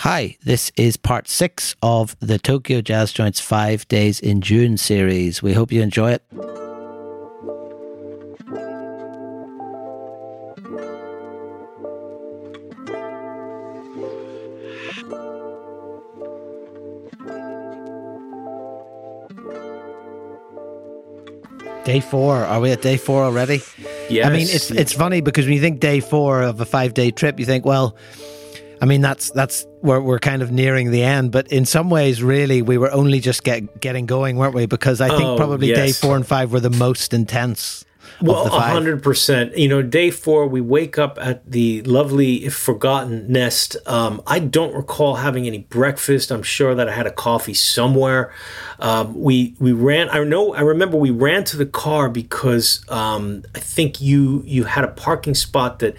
Hi, this is part 6 of the Tokyo Jazz Joints 5 Days in June series. We hope you enjoy it. Day 4. Are we at day 4 already? Yes. I mean, it's funny because when you think day 4 of a 5-day trip, you think, well, I mean, that's where we're kind of nearing the end, but in some ways, really, we were only just getting going, weren't we? Because I think probably day 4 and 5 were the most intense. Well, 100%. You know, day 4, we wake up at the lovely, if forgotten, nest. I don't recall having any breakfast. I'm sure that I had a coffee somewhere. We ran. I remember we ran to the car because I think you had a parking spot that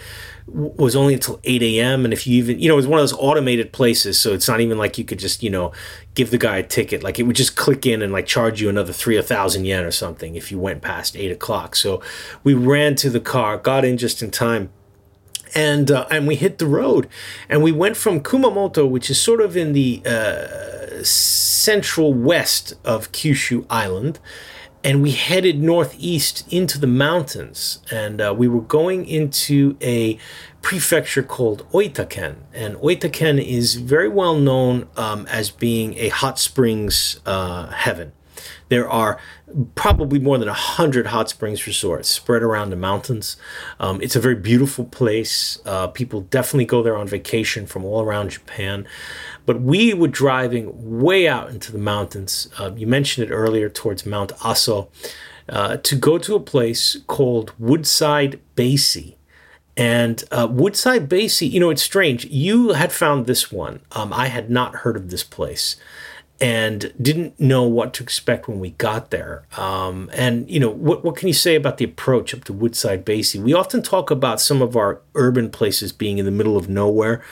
was only until 8 a.m. And if you even, it was one of those automated places. So it's not even like you could just, give the guy a ticket. Like it would just click in and like charge you another 3,000 yen or something if you went past 8 o'clock. So we ran to the car, got in just in time. And we hit the road, and we went from Kumamoto, which is sort of in the central west of Kyushu Island, and we headed northeast into the mountains, and we were going into a prefecture called Oita-ken. And Oita-ken is very well known as being a hot springs heaven. There are probably more than 100 hot springs resorts spread around the mountains. It's a very beautiful place. People definitely go there on vacation from all around Japan. But we were driving way out into the mountains. You mentioned it earlier, towards Mount Aso, to go to a place called Woodside Basie. And Woodside Basie, it's strange. You had found this one. I had not heard of this place and didn't know what to expect when we got there. And, what can you say about the approach up to Woodside Basie? We often talk about some of our urban places being in the middle of nowhere,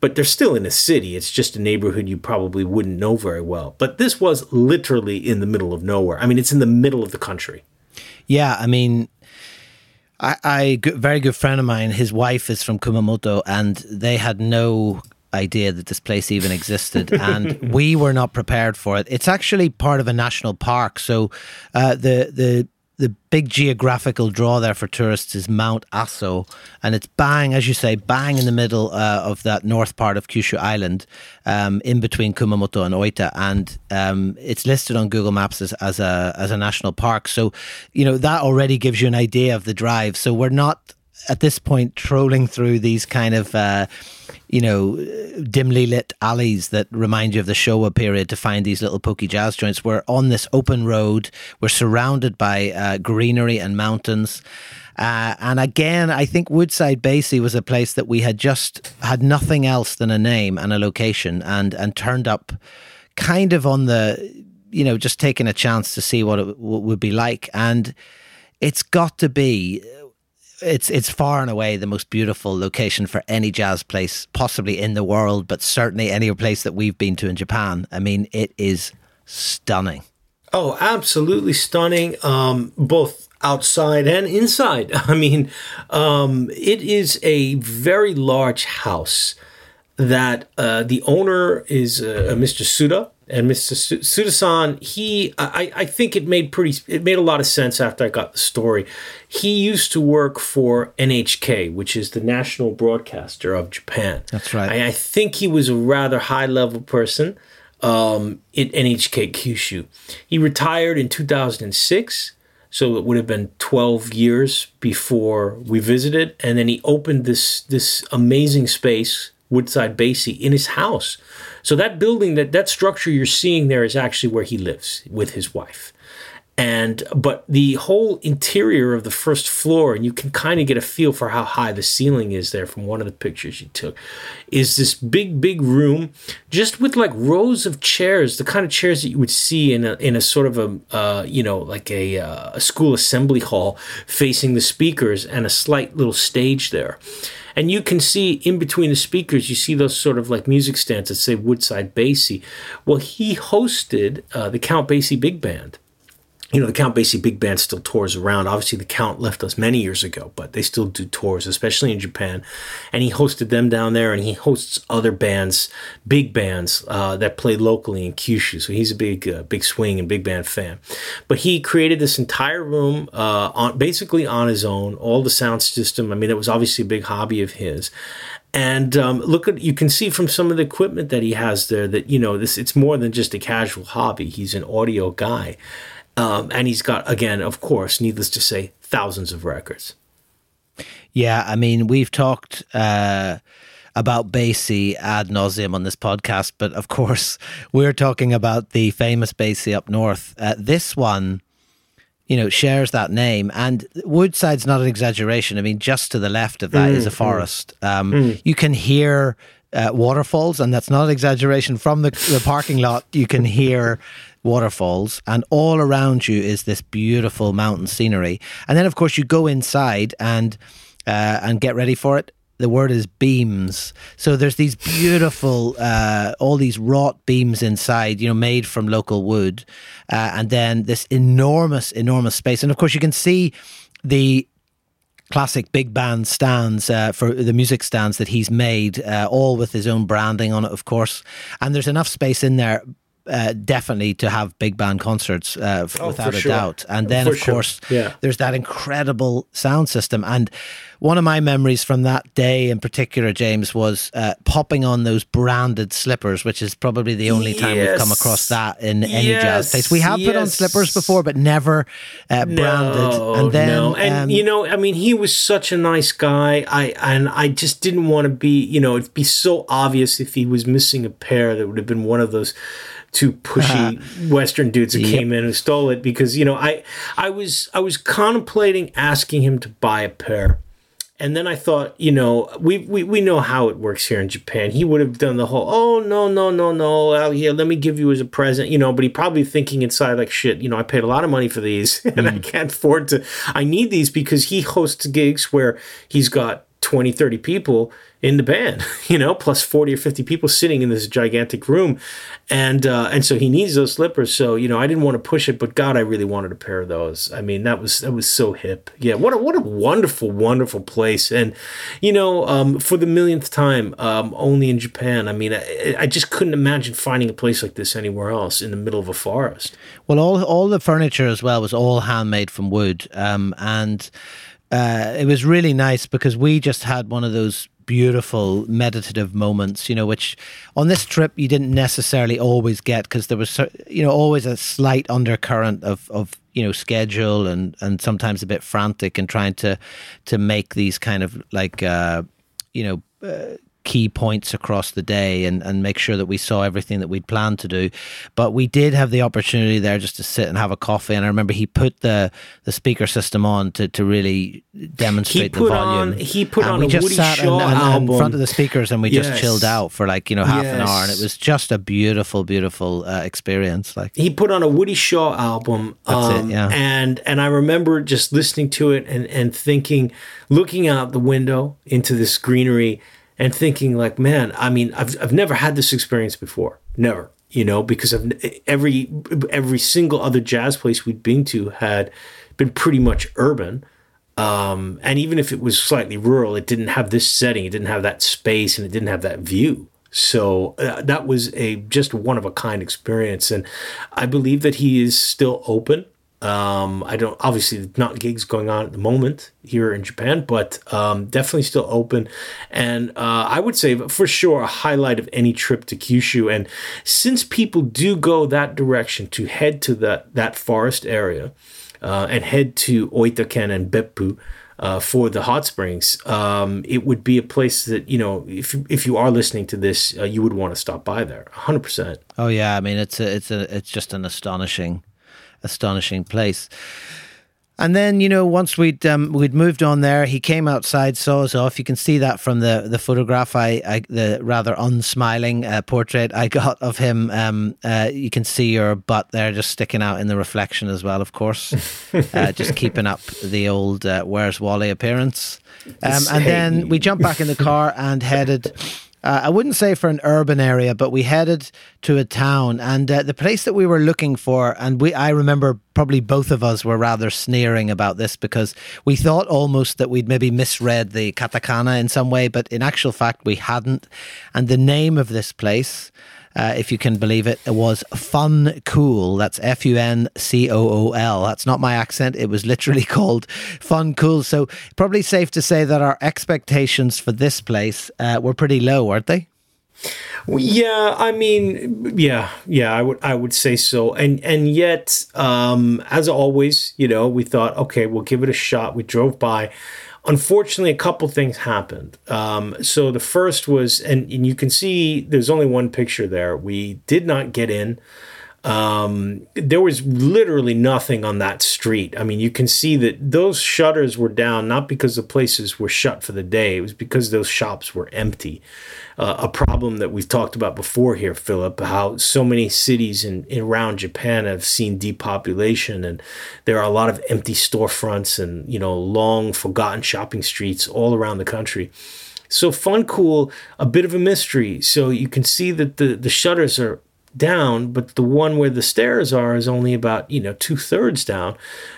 but they're still in a city. It's just a neighborhood you probably wouldn't know very well. But this was literally in the middle of nowhere. I mean, it's in the middle of the country. Yeah, I mean, a very good friend of mine, his wife is from Kumamoto, and they had no idea that this place even existed, and we were not prepared for it. It's actually part of a national park, so the big geographical draw there for tourists is Mount Aso, and it's bang in the middle of that north part of Kyushu Island, in between Kumamoto and Oita, and it's listed on Google Maps as a national park. So that already gives you an idea of the drive. So we're not at this point trolling through these kind of dimly lit alleys that remind you of the Showa period to find these little pokey jazz joints. We're on this open road. We're surrounded by greenery and mountains. And again, I think Woodside Basie was a place that we had just had nothing else than a name and a location, and turned up kind of on the, just taking a chance to see what it would be like. And it's got to be, It's far and away the most beautiful location for any jazz place possibly in the world, but certainly any place that we've been to in Japan. I mean, it is stunning. Oh, absolutely stunning, both outside and inside. I mean, it is a very large house that the owner is Mr. Suda. And Mr. Suda-san, I think it made a lot of sense after I got the story. He used to work for NHK, which is the national broadcaster of Japan. That's right. I think he was a rather high-level person at NHK Kyushu. He retired in 2006, so it would have been 12 years before we visited. And then he opened this amazing space, Woodside Basie, in his house. So that building, that structure you're seeing there, is actually where he lives with his wife. But the whole interior of the first floor, and you can kind of get a feel for how high the ceiling is there from one of the pictures you took, is this big, big room just with like rows of chairs, the kind of chairs that you would see in a sort of a, like a school assembly hall, facing the speakers, and a slight little stage there. And you can see in between the speakers, you see those sort of like music stands that say Woodside Basie. Well, he hosted the Count Basie Big Band. you know, the Count Basie Big Band still tours around. Obviously, the Count left us many years ago, but they still do tours, especially in Japan. And he hosted them down there, and he hosts other bands, big bands, that play locally in Kyushu. So he's a big swing and big band fan. But he created this entire room basically on his own, all the sound system. I mean, that was obviously a big hobby of his. And you can see from some of the equipment that he has there that, you know, it's more than just a casual hobby. He's an audio guy. And he's got, again, of course, needless to say, thousands of records. Yeah, I mean, we've talked about Basie ad nauseum on this podcast, but of course, we're talking about the famous Basie up north. This one, you know, shares that name. And Woodside's not an exaggeration. I mean, just to the left of that is a forest. You can hear waterfalls, and that's not an exaggeration. From the parking lot, you can hear waterfalls, and all around you is this beautiful mountain scenery. And then, of course, you go inside and get ready for it. The word is beams. So there's these beautiful, all these wrought beams inside, you know, made from local wood, and then this enormous, enormous space. And of course, you can see the classic big band stands, for the music stands that he's made, all with his own branding on it, of course. And there's enough space in there. Definitely to have big band concerts, without a doubt. And then, of course, there's that incredible sound system. And one of my memories from that day in particular, James, was popping on those branded slippers, which is probably the only time we've come across that in any jazz place. We have put on slippers before, but never branded. And you know, I mean, he was such a nice guy. I just didn't want to be, you know, it'd be so obvious if he was missing a pair. That would have been one of those two pushy Western dudes who came in and stole it, because, you know, I was contemplating asking him to buy a pair. And then I thought, you know, we know how it works here in Japan. He would have done the whole, oh, no, out here, let me give you as a present, you know, but he probably thinking inside like, shit, you know, I paid a lot of money for these and I can't afford to, I need these, because he hosts gigs where he's got 20, 30 people in the band, you know, plus 40 or 50 people sitting in this gigantic room. And so he needs those slippers. So, you know, I didn't want to push it, but God, I really wanted a pair of those. I mean, that was so hip. Yeah. What a wonderful, wonderful place. And, you know, for the millionth time, only in Japan. I mean, I just couldn't imagine finding a place like this anywhere else in the middle of a forest. Well, all the furniture as well was all handmade from wood. And it was really nice, because we just had one of those beautiful meditative moments, you know, which on this trip you didn't necessarily always get, because there was, you know, always a slight undercurrent of you know, schedule and sometimes a bit frantic and trying to make these kind of like, you know, key points across the day and make sure that we saw everything that we'd planned to do. But we did have the opportunity there just to sit and have a coffee. And I remember he put the speaker system on to really demonstrate the volume. He put on a Woody Shaw album in front of the speakers, and we just chilled out for like, you know, half an hour. And it was just a beautiful, beautiful experience. Like, he put on a Woody Shaw album. And I remember just listening to it and thinking, looking out the window into this greenery, and thinking like, man, I mean, I've never had this experience before, never, you know, because every single other jazz place we'd been to had been pretty much urban, and even if it was slightly rural, it didn't have this setting, it didn't have that space, and it didn't have that view. So that was just one of a kind experience, and I believe that he is still open. I don't, obviously not gigs going on at the moment here in Japan, but definitely still open. And I would say for sure a highlight of any trip to Kyushu. And since people do go that direction to head to that forest area and head to Oita-ken and Beppu for the hot springs, it would be a place that, you know, if you are listening to this, you would want to stop by there 100%. Oh yeah. I mean, it's just an astonishing place. And then, you know, once we'd moved on there, he came outside, saw us off. You can see that from the photograph, the rather unsmiling portrait I got of him. You can see your butt there just sticking out in the reflection as well, of course. Just keeping up the old Where's Wally appearance. And then we jumped back in the car and headed... I wouldn't say for an urban area, but we headed to a town, and the place that we were looking for, and I remember probably both of us were rather sneering about this because we thought almost that we'd maybe misread the katakana in some way, but in actual fact we hadn't. And the name of this place, if you can believe it, it was Fun Cool. That's Funcool. That's not my accent. It was literally called Fun Cool. So probably safe to say that our expectations for this place were pretty low, weren't they? Yeah, I mean, yeah, I would say so. And yet, as always, you know, we thought, okay, we'll give it a shot. We drove by. Unfortunately, a couple things happened. So the first was, and you can see there's only one picture there. We did not get in. There was literally nothing on that street. I mean, you can see that those shutters were down, not because the places were shut for the day. It was because those shops were empty. A problem that we've talked about before here, Philip, how so many cities in around Japan have seen depopulation, and there are a lot of empty storefronts and, you know, long forgotten shopping streets all around the country. So Fun Cool, a bit of a mystery. So you can see that the shutters are down, but the one where the stairs are is only about, you know, 2/3 down.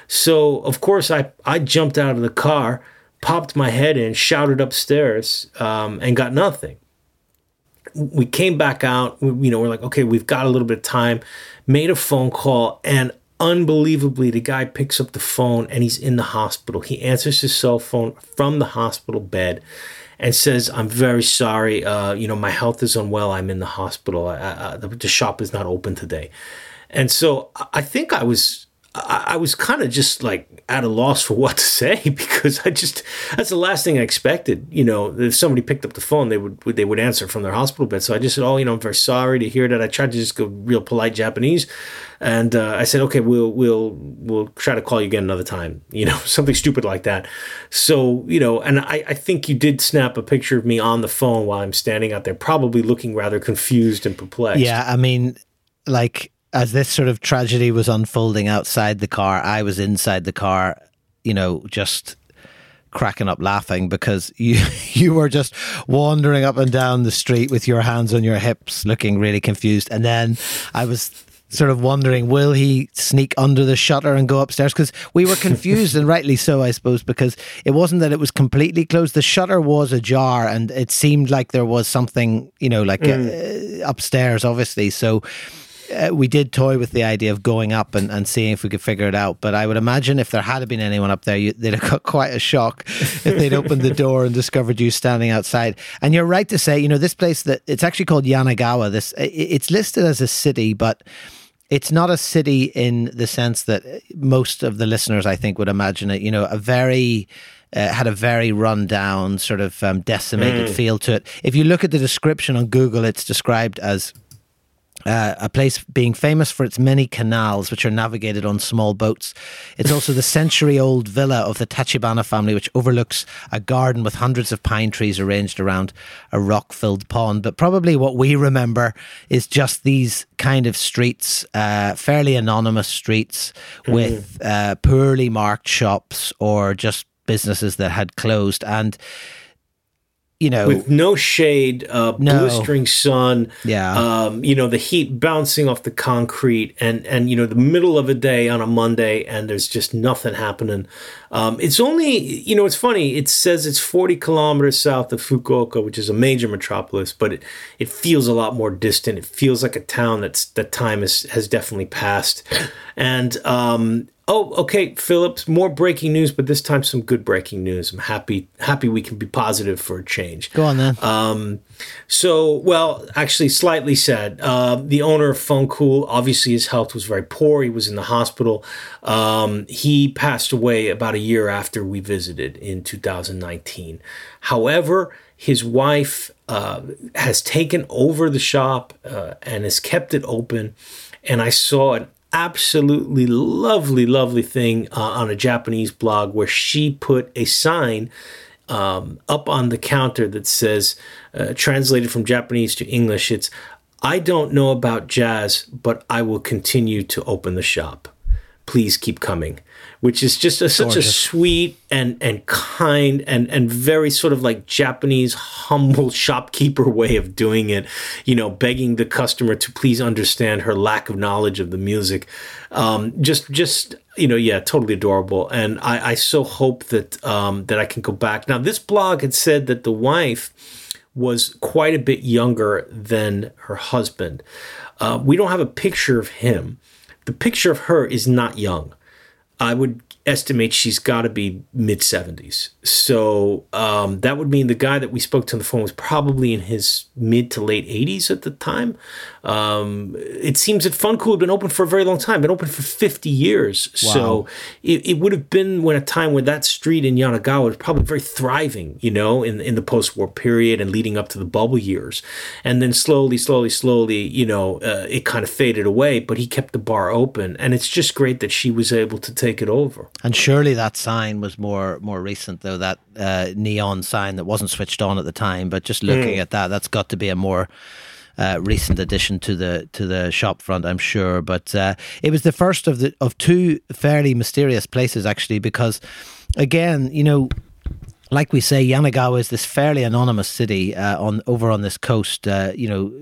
So of course I jumped out of the car, popped my head in, shouted upstairs, and got nothing. We came back out, you know, we're like, okay, we've got a little bit of time, made a phone call, and unbelievably, the guy picks up the phone and he's in the hospital. He answers his cell phone from the hospital bed and says, I'm very sorry, you know, my health is unwell, I'm in the hospital, the shop is not open today. And so I think I was kind of just like at a loss for what to say, because that's the last thing I expected. You know, if somebody picked up the phone, they would answer from their hospital bed. So I just said, oh, you know, I'm very sorry to hear that. I tried to just go real polite Japanese, and I said, okay, we'll try to call you again another time. You know, something stupid like that. So, you know, and I think you did snap a picture of me on the phone while I'm standing out there, probably looking rather confused and perplexed. Yeah, I mean, like, as this sort of tragedy was unfolding outside the car, I was inside the car, you know, just cracking up laughing, because you were just wandering up and down the street with your hands on your hips, looking really confused. And then I was sort of wondering, will he sneak under the shutter and go upstairs? Because we were confused, and rightly so, I suppose, because it wasn't that it was completely closed. The shutter was ajar, and it seemed like there was something, you know, like upstairs, obviously. So we did toy with the idea of going up and seeing if we could figure it out. But I would imagine if there had been anyone up there, they'd have got quite a shock if they'd opened the door and discovered you standing outside. And you're right to say, you know, this place, that it's actually called Yanagawa. It's listed as a city, but it's not a city in the sense that most of the listeners, I think, would imagine it. You know, had a very run-down, sort of decimated feel to it. If you look at the description on Google, it's described as a place being famous for its many canals, which are navigated on small boats. It's also the century-old villa of the Tachibana family, which overlooks a garden with hundreds of pine trees arranged around a rock-filled pond. But probably what we remember is just these kind of streets, fairly anonymous streets with poorly marked shops or just businesses that had closed. And you know, with no shade, blistering sun, you know, the heat bouncing off the concrete, and you know, the middle of a day on a Monday, and there's just nothing happening. It's only, you know, it's funny, it says it's 40 kilometers south of Fukuoka, which is a major metropolis, but it feels a lot more distant. It feels like a town that time has definitely passed. And oh, okay, Philip, more breaking news, but this time some good breaking news. I'm happy we can be positive for a change. Go on, then. So, well, actually, slightly sad. The owner of Fun Cool, obviously his health was very poor. He was in the hospital. He passed away about a year after we visited in 2019. However, his wife has taken over the shop and has kept it open. And I saw an absolutely lovely thing on a Japanese blog where she put a sign up on the counter that says, translated from Japanese to English, it's, I don't know about jazz, but I will continue to open the shop. Please Keep Coming, which is just such a sweet and kind and very sort of like Japanese humble shopkeeper way of doing it, you know, begging the customer to please understand her lack of knowledge of the music. Just you know, yeah, totally adorable. And I so hope that that I can go back. Now, this blog had said that the wife was quite a bit younger than her husband. We don't have a picture of him. The picture of her is not young. I would estimate she's got to be mid-70s. So that would mean the guy that we spoke to on the phone was probably in his mid to late 80s at the time. It seems that Fun Cool had been open for a very long time, been open for 50 years. Wow. So it would have been when a time when that street in Yanagawa was probably very thriving, you know, in the post-war period and leading up to the bubble years. And then slowly, you know, it kind of faded away, but he kept the bar open. And it's just great that she was able to take it over. And surely that sign was more recent, though, that neon sign that wasn't switched on at the time. But just looking at that's got to be a more recent addition to the shop front, I'm sure. But it was the first of two fairly mysterious places, actually, because, again, you know, like we say, Yanagawa is this fairly anonymous city over on this coast, you know,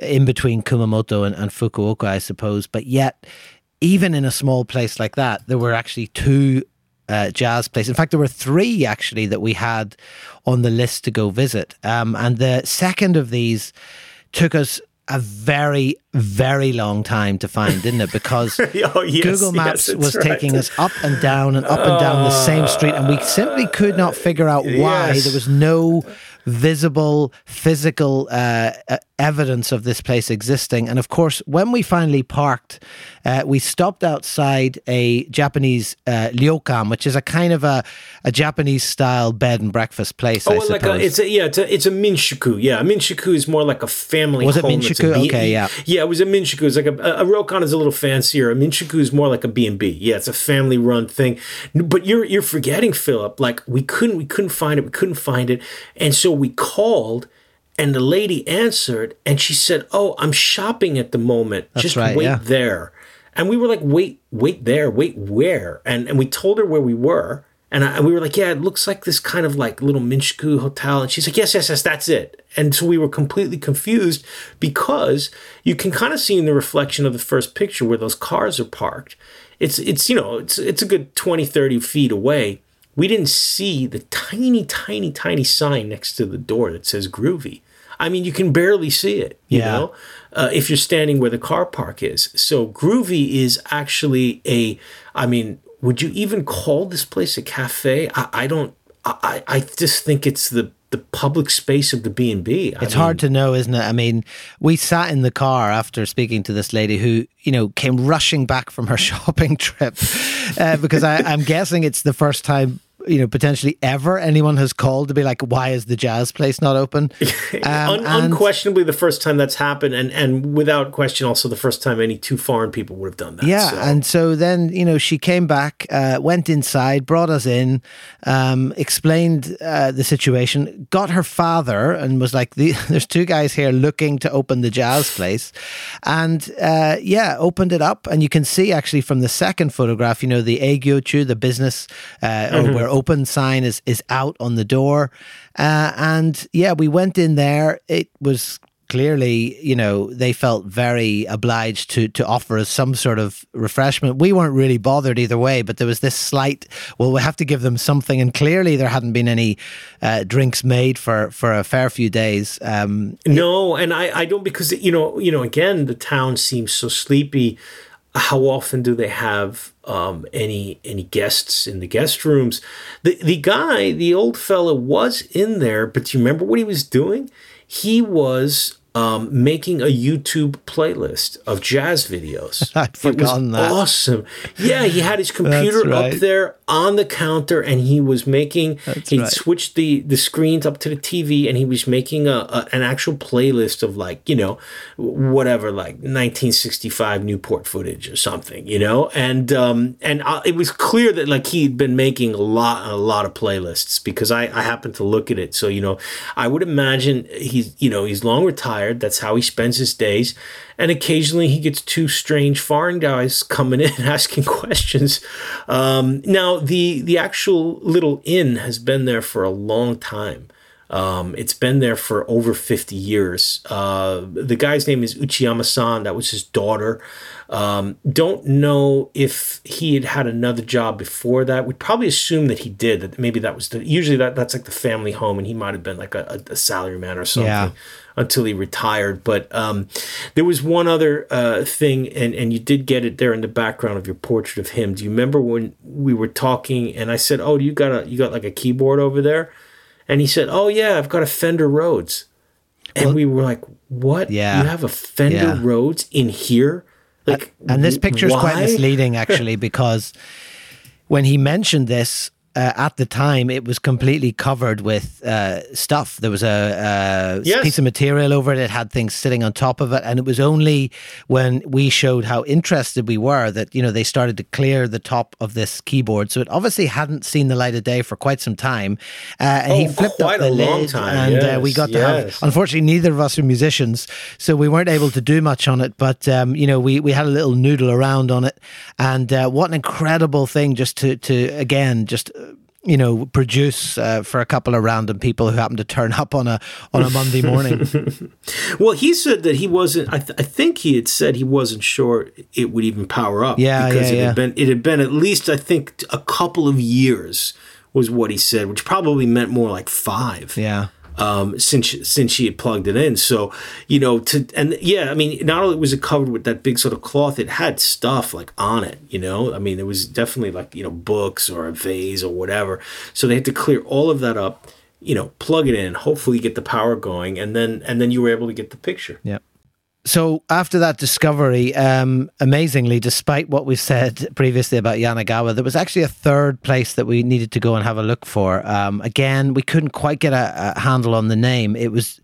in between Kumamoto and Fukuoka, I suppose. But yet, even in a small place like that, there were actually two jazz places. In fact, there were three, actually, that we had on the list to go visit. And the second of these took us a very, very long time to find, didn't it? Because Google Maps was taking us up and down and up and down the same street. And we simply could not figure out why there was no visible physical evidence of this place existing. And of course, when we finally parked, we stopped outside a Japanese ryokan, which is a kind of a Japanese style bed and breakfast place. Oh, I suppose. It's a minshuku. Yeah, a minshuku is more like a family. Was it home minshuku? Okay, yeah. Yeah, it was a minshuku. It's like a ryokan is a little fancier. A minshuku is more like a B&B. Yeah, it's a family run thing. But you're forgetting, Philip. Like we couldn't find it, and so we called. And the lady answered, and she said, "Oh, I'm shopping at the moment. Just wait there." And we were like, "Wait there, wait where?" And we told her where we were, and we were like, "Yeah, it looks like this kind of like little minshuku hotel." And she's like, "Yes, that's it." And so we were completely confused because you can kind of see in the reflection of the first picture where those cars are parked. It's you know it's a good 20, 30 feet away. We didn't see the tiny sign next to the door that says Groovy. I mean, you can barely see it, you know, if you're standing where the car park is. So Groovy is actually would you even call this place a cafe? I just think it's the public space of the B&B. It's hard to know, isn't it? I mean, we sat in the car after speaking to this lady who, you know, came rushing back from her shopping trip because I'm guessing it's the first time, you know, potentially ever anyone has called to be like, why is the jazz place not open? Unquestionably the first time that's happened, and without question also the first time any two foreign people would have done that. Yeah, so. And so then, you know, she came back, went inside, brought us in, explained the situation, got her father and was like, there's two guys here looking to open the jazz place. And opened it up. And you can see actually from the second photograph, you know, the Eigyochu, the business where open sign is out on the door. We went in there. It was clearly, you know, they felt very obliged to offer us some sort of refreshment. We weren't really bothered either way, but there was this slight, well, we have to give them something. And clearly there hadn't been any drinks made for a fair few days. I don't, because, you know, again, the town seems so sleepy. How often do they have any guests in the guest rooms? The guy, the old fella, was in there, but do you remember what he was doing? He was making a YouTube playlist of jazz videos. I'd forgotten that. Awesome. Yeah, he had his computer up there on the counter, and he was making. Switched the screens up to the TV, and he was making an actual playlist of, like, you know, whatever, like 1965 Newport footage or something, you know. And it was clear that, like, he'd been making a lot of playlists because I happened to look at it. So, you know, I would imagine he's long retired. retired. That's how he spends his days. And occasionally he gets two strange foreign guys coming in asking questions. Now, the actual little inn has been there for a long time. It's been there for over 50 years. The guy's name is Uchiyama-san. That was his daughter. Don't know if he had had another job before that. We'd probably assume that he did. That maybe that was usually that's like the family home, and he might have been like a salaryman or something. Yeah. Until he retired. But there was one other thing, and you did get it there in the background of your portrait of him. Do you remember when we were talking and I said, "Oh, you got like a keyboard over there?" And he said, "Oh, yeah, I've got a Fender Rhodes." And we were like, "What? Yeah. You have a Fender Rhodes in here?" Like, and this picture is quite misleading, actually, because when he mentioned this, at the time, it was completely covered with stuff. There was a piece of material over it. It had things sitting on top of it. And it was only when we showed how interested we were that, you know, they started to clear the top of this keyboard. So it obviously hadn't seen the light of day for quite some time. And he flipped up the lid time. And we got to have it. Unfortunately, neither of us are musicians, so we weren't able to do much on it. But, you know, we had a little noodle around on it. And what an incredible thing just to again, just... you know, produce for a couple of random people who happen to turn up on a Monday morning. Well, he said that he wasn't. I think he had said he wasn't sure it would even power up. Yeah, because it had been at least, I think, a couple of years was what he said, which probably meant more like 5. Yeah. Since she had plugged it in. So, you know, I mean, not only was it covered with that big sort of cloth, it had stuff like on it, you know, I mean, there was definitely like, you know, books or a vase or whatever. So they had to clear all of that up, you know, plug it in, hopefully get the power going. And then you were able to get the picture. Yeah. So after that discovery, amazingly, despite what we've said previously about Yanagawa, there was actually a third place that we needed to go and have a look for. Again, we couldn't quite get a handle on the name. It was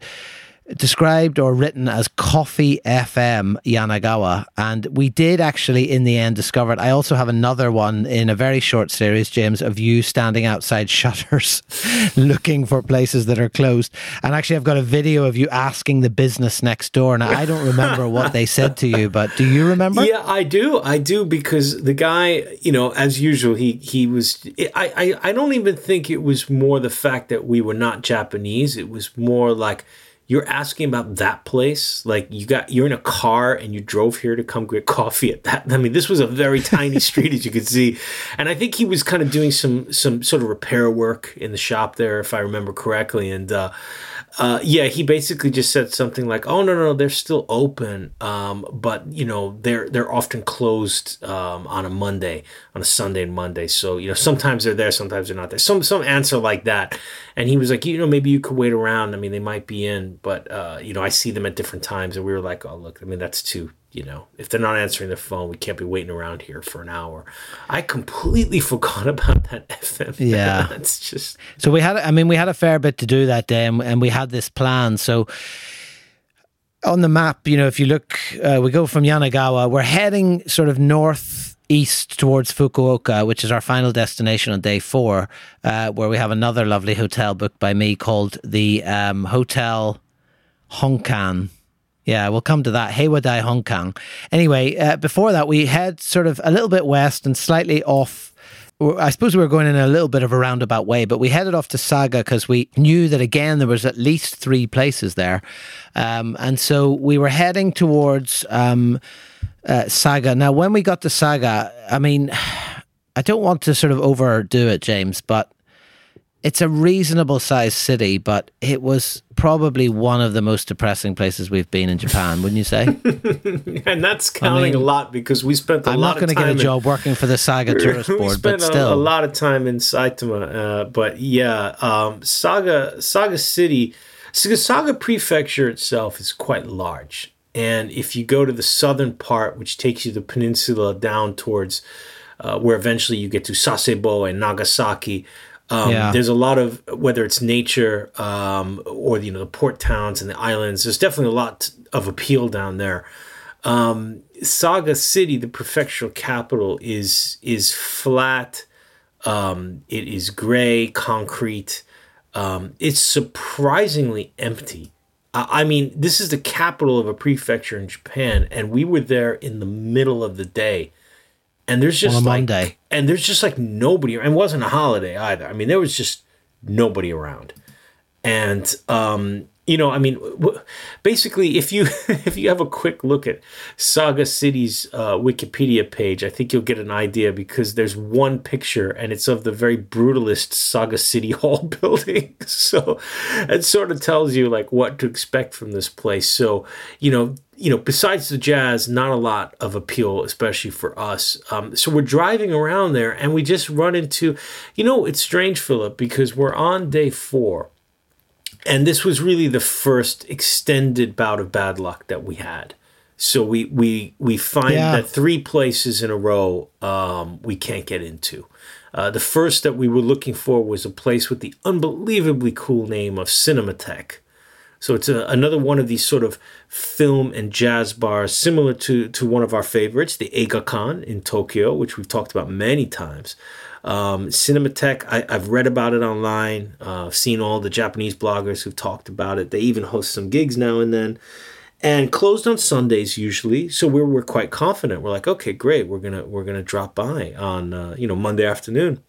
described or written as Coffee FM Yanagawa. And we did actually, in the end, discover it. I also have another one in a very short series, James, of you standing outside shutters looking for places that are closed. And actually, I've got a video of you asking the business next door. Now, I don't remember what they said to you, but do you remember? Yeah, I do, because the guy, you know, as usual, he was... I don't even think it was more the fact that we were not Japanese. It was more like... You're asking about that place, like you're in a car and you drove here to come get coffee at that. I mean, this was a very tiny street, as you could see, and I think he was kind of doing some sort of repair work in the shop there, if I remember correctly. And he basically just said something like, "Oh no, they're still open, but you know they're often closed on a Sunday and Monday. So you know sometimes they're there, sometimes they're not there." Some answer like that, and he was like, "You know, maybe you could wait around. I mean, they might be in." But, you know, I see them at different times. And we were like, oh, look, I mean, that's too, you know, if they're not answering their phone, we can't be waiting around here for an hour. I completely forgot about that FM. Yeah. It's just. So we had a fair bit to do that day and we had this plan. So on the map, you know, if you look, we go from Yanagawa, we're heading sort of northeast towards Fukuoka, which is our final destination on day 4, where we have another lovely hotel booked by me called the Hotel Honkan. Yeah, we'll come to that. Heiwadai Honkan. Anyway, before that, we head sort of a little bit west and slightly off. I suppose we were going in a little bit of a roundabout way, but we headed off to Saga because we knew that, again, there was at least 3 places there. And so we were heading towards... Saga. Now, when we got to Saga, I mean, I don't want to sort of overdo it, James, but it's a reasonable sized city, but it was probably one of the most depressing places we've been in Japan, wouldn't you say? And that's counting a lot because we spent a lot of time. I'm not going to get a job working for the Saga Tourist Board, but still. We spent a lot of time in Saitama, but yeah, Saga Prefecture itself is quite large. And if you go to the southern part, which takes you to the peninsula down towards where eventually you get to Sasebo and Nagasaki, there's a lot of, whether it's nature or you know the port towns and the islands, there's definitely a lot of appeal down there. Saga City, the prefectural capital, is flat. It is gray, concrete. It's surprisingly empty. I mean, this is the capital of a prefecture in Japan, and we were there in the middle of the day. And there's just like nobody, and it wasn't a holiday either. I mean, there was just nobody around. And you know, I mean, basically, if you have a quick look at Saga City's Wikipedia page, I think you'll get an idea, because there's one picture, and it's of the very brutalist Saga City Hall building. So it sort of tells you like what to expect from this place. So you know, besides the jazz, not a lot of appeal, especially for us. So we're driving around there, and we just run into, you know, it's strange, Philip, because we're on day 4. And this was really the first extended bout of bad luck that we had. So we find that 3 places in a row we can't get into. The first that we were looking for was a place with the unbelievably cool name of Cinematheque. So it's another one of these sort of film and jazz bars, similar to one of our favorites, the Eiga-Kan in Tokyo, which we've talked about many times. Cinematheque, I've read about it online. I've seen all the Japanese bloggers who've talked about it. They even host some gigs now and then. And closed on Sundays usually, so we're quite confident. We're like, okay, great. We're gonna drop by on Monday afternoon.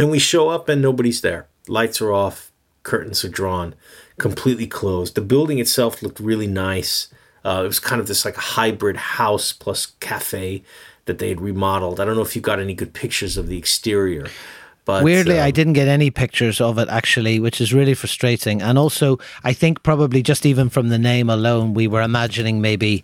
And we show up and nobody's there. Lights are off, curtains are drawn, completely closed. The building itself looked really nice. It was kind of this like hybrid house plus cafe that they had remodeled. I don't know if you got any good pictures of the exterior, but weirdly, I didn't get any pictures of it actually, which is really frustrating. And also, I think probably just even from the name alone, we were imagining maybe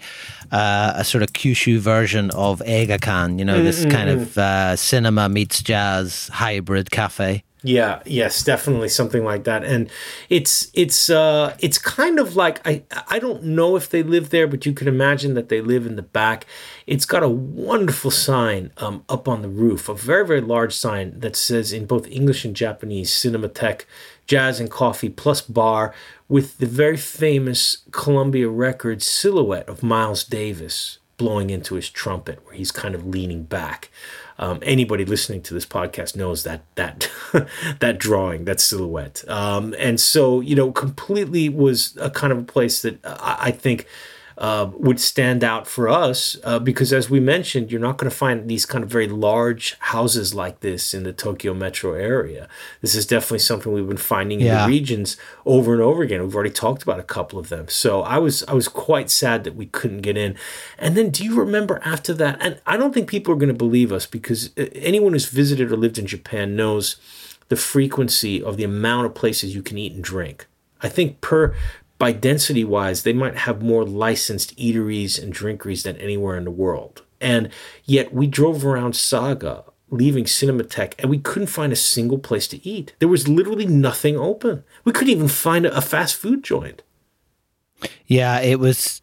a sort of Kyushu version of Eiga-Kan, this kind of cinema meets jazz hybrid cafe. Yeah, yes, definitely something like that. And it's kind of like, I don't know if they live there, but you can imagine that they live in the back. It's got a wonderful sign up on the roof, a very, very large sign that says in both English and Japanese, Cinematheque, Jazz and Coffee plus Bar, with the very famous Columbia Records silhouette of Miles Davis blowing into his trumpet, where he's kind of leaning back. Anybody listening to this podcast knows that that drawing, that silhouette. And so, completely was a kind of a place that I think would stand out for us because, as we mentioned, you're not going to find these kind of very large houses like this in the Tokyo metro area. This is definitely something we've been finding in the regions over and over again. We've already talked about a couple of them. So I was quite sad that we couldn't get in. And then, do you remember after that? And I don't think people are going to believe us, because anyone who's visited or lived in Japan knows the frequency of the amount of places you can eat and drink. I think by density-wise, they might have more licensed eateries and drinkeries than anywhere in the world. And yet we drove around Saga, leaving Cinematheque, and we couldn't find a single place to eat. There was literally nothing open. We couldn't even find a fast food joint. Yeah, it was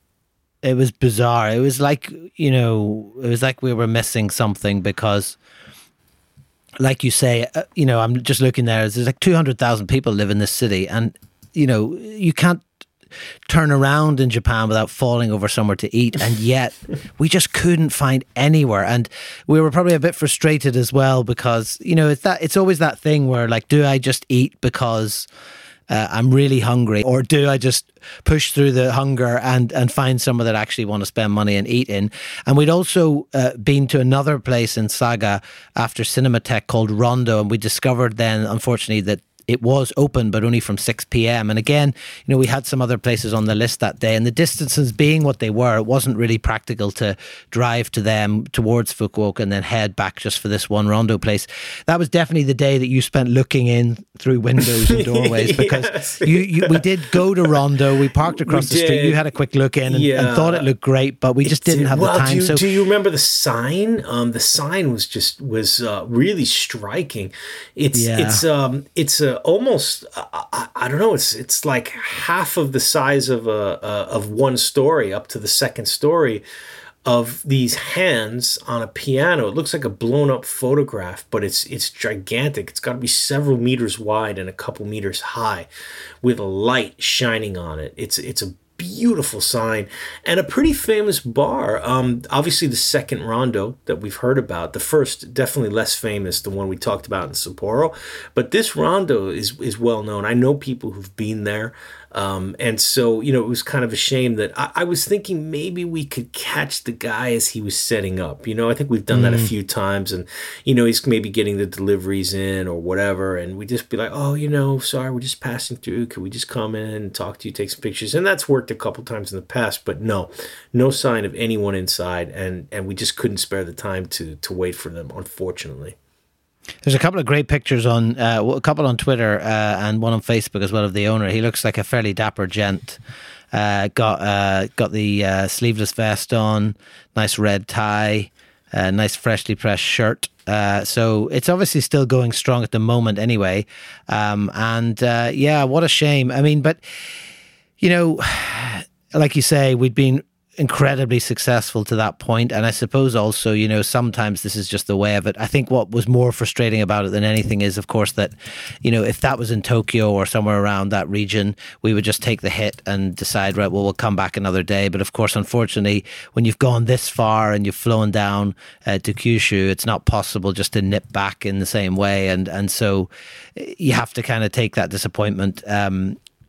bizarre. It was like, we were missing something, because like you say, I'm just looking there, there's like 200,000 people live in this city, and you can't turn around in Japan without falling over somewhere to eat, and yet we just couldn't find anywhere. And we were probably a bit frustrated as well, because it's always that thing where, like, do I just eat because I'm really hungry, or do I just push through the hunger and find somewhere that I actually want to spend money and eat in? And we'd also been to another place in Saga after Cinematheque called Rondo, and we discovered then, unfortunately, that it was open, but only from 6 p.m. And again, we had some other places on the list that day, and the distances being what they were, it wasn't really practical to drive to them towards Fukuoka and then head back just for this one Rondo place. That was definitely the day that you spent looking in through windows and doorways, because yes. We did go to Rondo. We parked across the street. You had a quick look in and thought it looked great, but we just didn't have the time. Do you remember the sign? The sign was really striking. It's almost, I don't know, it's like half of the size of one story up to the second story, of these hands on a piano. It looks like a blown up photograph, but it's gigantic. It's got to be several meters wide and a couple meters high, with a light shining on it. It's a beautiful sign, and a pretty famous bar. Obviously the second Rondo that we've heard about, the first definitely less famous, the one we talked about in Sapporo, but this Rondo is well known. I know people who've been there. And so, you know, it was kind of a shame that I was thinking maybe we could catch the guy as he was setting up. You know, I think we've done that a few times, and, you know, he's maybe getting the deliveries in or whatever. And we just be like, oh, you know, sorry, we're just passing through. Could we just come in and talk to you, take some pictures? And that's worked a couple times in the past, but no sign of anyone inside. And we just couldn't spare the time to wait for them, unfortunately. There's a couple of great pictures on a couple on Twitter and one on Facebook as well of the owner. He looks like a fairly dapper gent. Got the sleeveless vest on, nice red tie, nice freshly pressed shirt. So it's obviously still going strong at the moment anyway. Yeah, what a shame. I mean, but, you know, like you say, we'd been incredibly successful to that point, and I suppose also, you know, sometimes this is just the way of it. I think what was more frustrating about it than anything is, of course, that, you know, if that was in Tokyo or somewhere around that region, we would just take the hit and decide, right, well, we'll come back another day. But of course, unfortunately, when you've gone this far and you've flown down to Kyushu, it's not possible just to nip back in the same way, and so you have to kind of take that disappointment,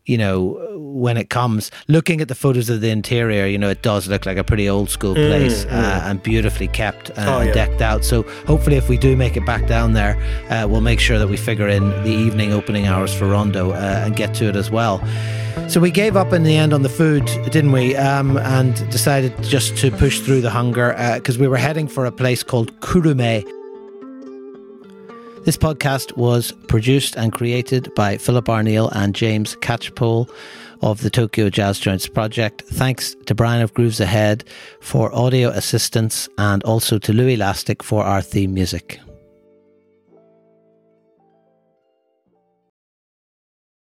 you know, when it comes. Looking at the photos of the interior, you know, it does look like a pretty old school place, and beautifully kept and decked out. So hopefully if we do make it back down there, we'll make sure that we figure in the evening opening hours for Rondo and get to it as well. So we gave up in the end on the food, didn't we? And decided just to push through the hunger, because we were heading for a place called Kurume. This podcast was produced and created by Philip Arneal and James Catchpole of the Tokyo Jazz Joints Project. Thanks to Brian of Grooves Ahead for audio assistance, and also to Louis Lastick for our theme music.